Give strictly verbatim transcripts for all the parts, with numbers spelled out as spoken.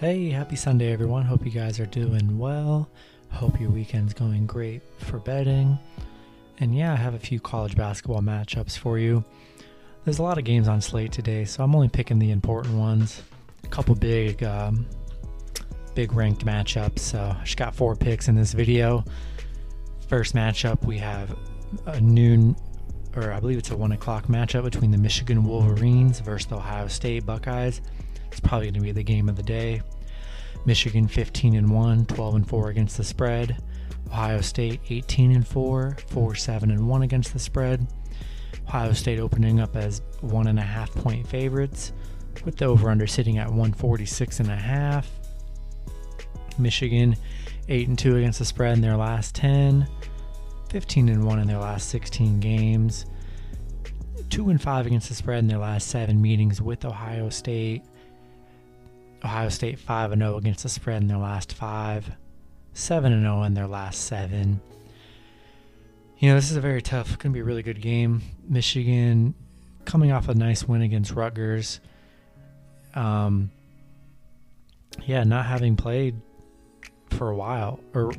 Hey, happy Sunday everyone. Hope you guys are doing well. Hope your weekend's going great for betting. And yeah, I have a few college basketball matchups for you. There's a lot of games on slate today, so I'm only picking the important ones. A couple big um, big ranked matchups. So I just got four picks in this video. First matchup, we have a noon, or I believe it's a one o'clock matchup between the Michigan Wolverines versus the Ohio State Buckeyes. It's probably going to be the game of the day. Michigan fifteen and one, twelve and four against the spread. Ohio State eighteen and four, four seven and one against the spread. Ohio State opening up as one and a half point favorites, with the over/under sitting at one forty-six and a half. Michigan eight and two against the spread in their last ten, fifteen and one in their last sixteen games, two and five against the spread in their last seven meetings with Ohio State. Ohio State five and oh against the spread in their last five, seven and oh in their last seven. You know, this is a very tough, going to be a really good game. Michigan coming off a nice win against Rutgers. Um, yeah, not having played for a while, or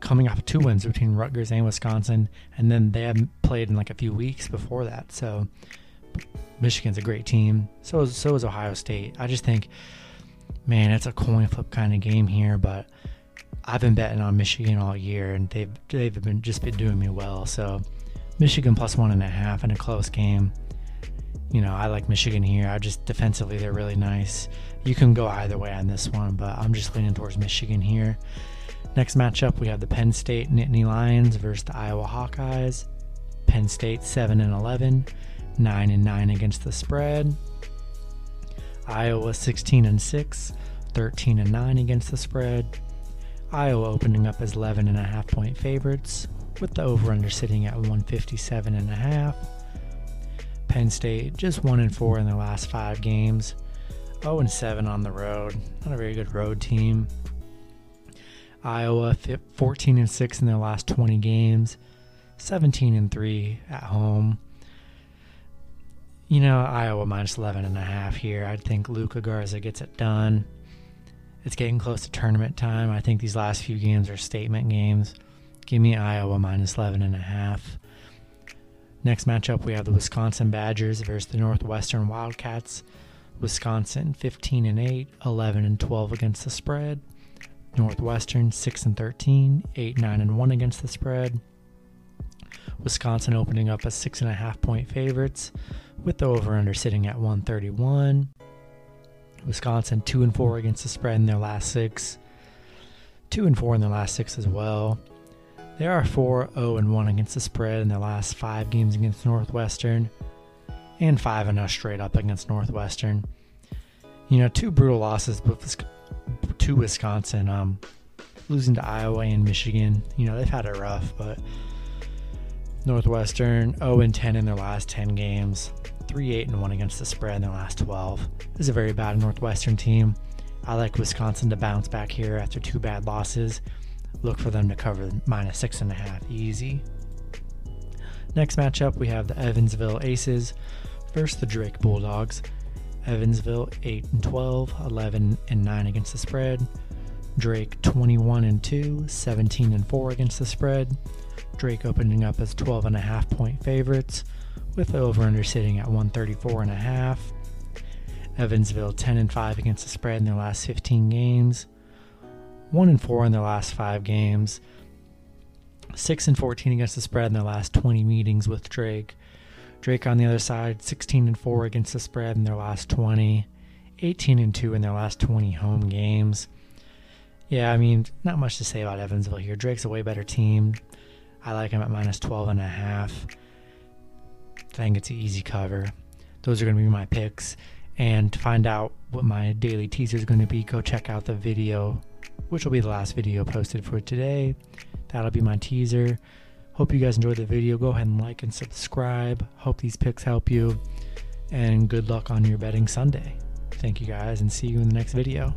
coming off two wins between Rutgers and Wisconsin, and then they haven't played in like a few weeks before that. So Michigan's a great team. So is, so is Ohio State. I just think, man, it's a coin flip kind of game here, but I've been betting on Michigan all year, and they've they've been just been doing me well. So Michigan plus one and a half in a close game. You know, I like Michigan here. I just defensively they're really nice. You can go either way on this one, but I'm just leaning towards Michigan here. Next matchup, we have the Penn State Nittany Lions versus the Iowa Hawkeyes. Penn State seven and eleven, nine and nine against the spread. Iowa sixteen and six, thirteen and nine against the spread. Iowa opening up as eleven and a half point favorites, with the over/under sitting at one fifty-seven and a half. Penn State just one and four in their last five games, oh and seven on the road. Not a very good road team. Iowa fourteen and six in their last twenty games, seventeen and three at home. You know, Iowa minus eleven and a half here. I think Luka Garza gets it done. It's getting close to tournament time. I think these last few games are statement games. Give me Iowa minus eleven and a half. Next matchup, we have the Wisconsin Badgers versus the Northwestern Wildcats. Wisconsin fifteen and eight, eleven and twelve against the spread. Northwestern six and thirteen, eight nine and one against the spread. Wisconsin opening up as six and a half point favorites, with the over/under sitting at one thirty-one. Wisconsin two and four against the spread in their last six, two and four in their last six as well. They are four zero and one against the spread in their last five games against Northwestern, and five and zero straight up against Northwestern. You know, two brutal losses to Wisconsin, um, losing to Iowa and Michigan. You know, they've had it rough, but Northwestern oh and ten in their last ten games, three eight and one against the spread in their last twelve. This is a very bad Northwestern team. I like Wisconsin to bounce back here after two bad losses. Look for them to cover minus six and a half easy. Next matchup, we have the Evansville Aces versus the Drake Bulldogs. Evansville eight and twelve, eleven and nine against the spread. Drake twenty-one and two, seventeen and four against the spread. Drake opening up as twelve and a half point favorites, with the over/under sitting at one thirty-four and a half. Evansville ten and five against the spread in their last fifteen games, one and four in their last five games, six and fourteen against the spread in their last twenty meetings with Drake. Drake on the other side, sixteen and four against the spread in their last twenty, eighteen and two in their last twenty home games. Yeah, I mean, not much to say about Evansville here. Drake's a way better team. I like him at minus twelve and a half. I think it's an easy cover. Those are going to be my picks. And to find out what my daily teaser is going to be, go check out the video, which will be the last video posted for today. That'll be my teaser. Hope you guys enjoyed the video. Go ahead and like and subscribe. Hope these picks help you. And good luck on your betting Sunday. Thank you guys, and see you in the next video.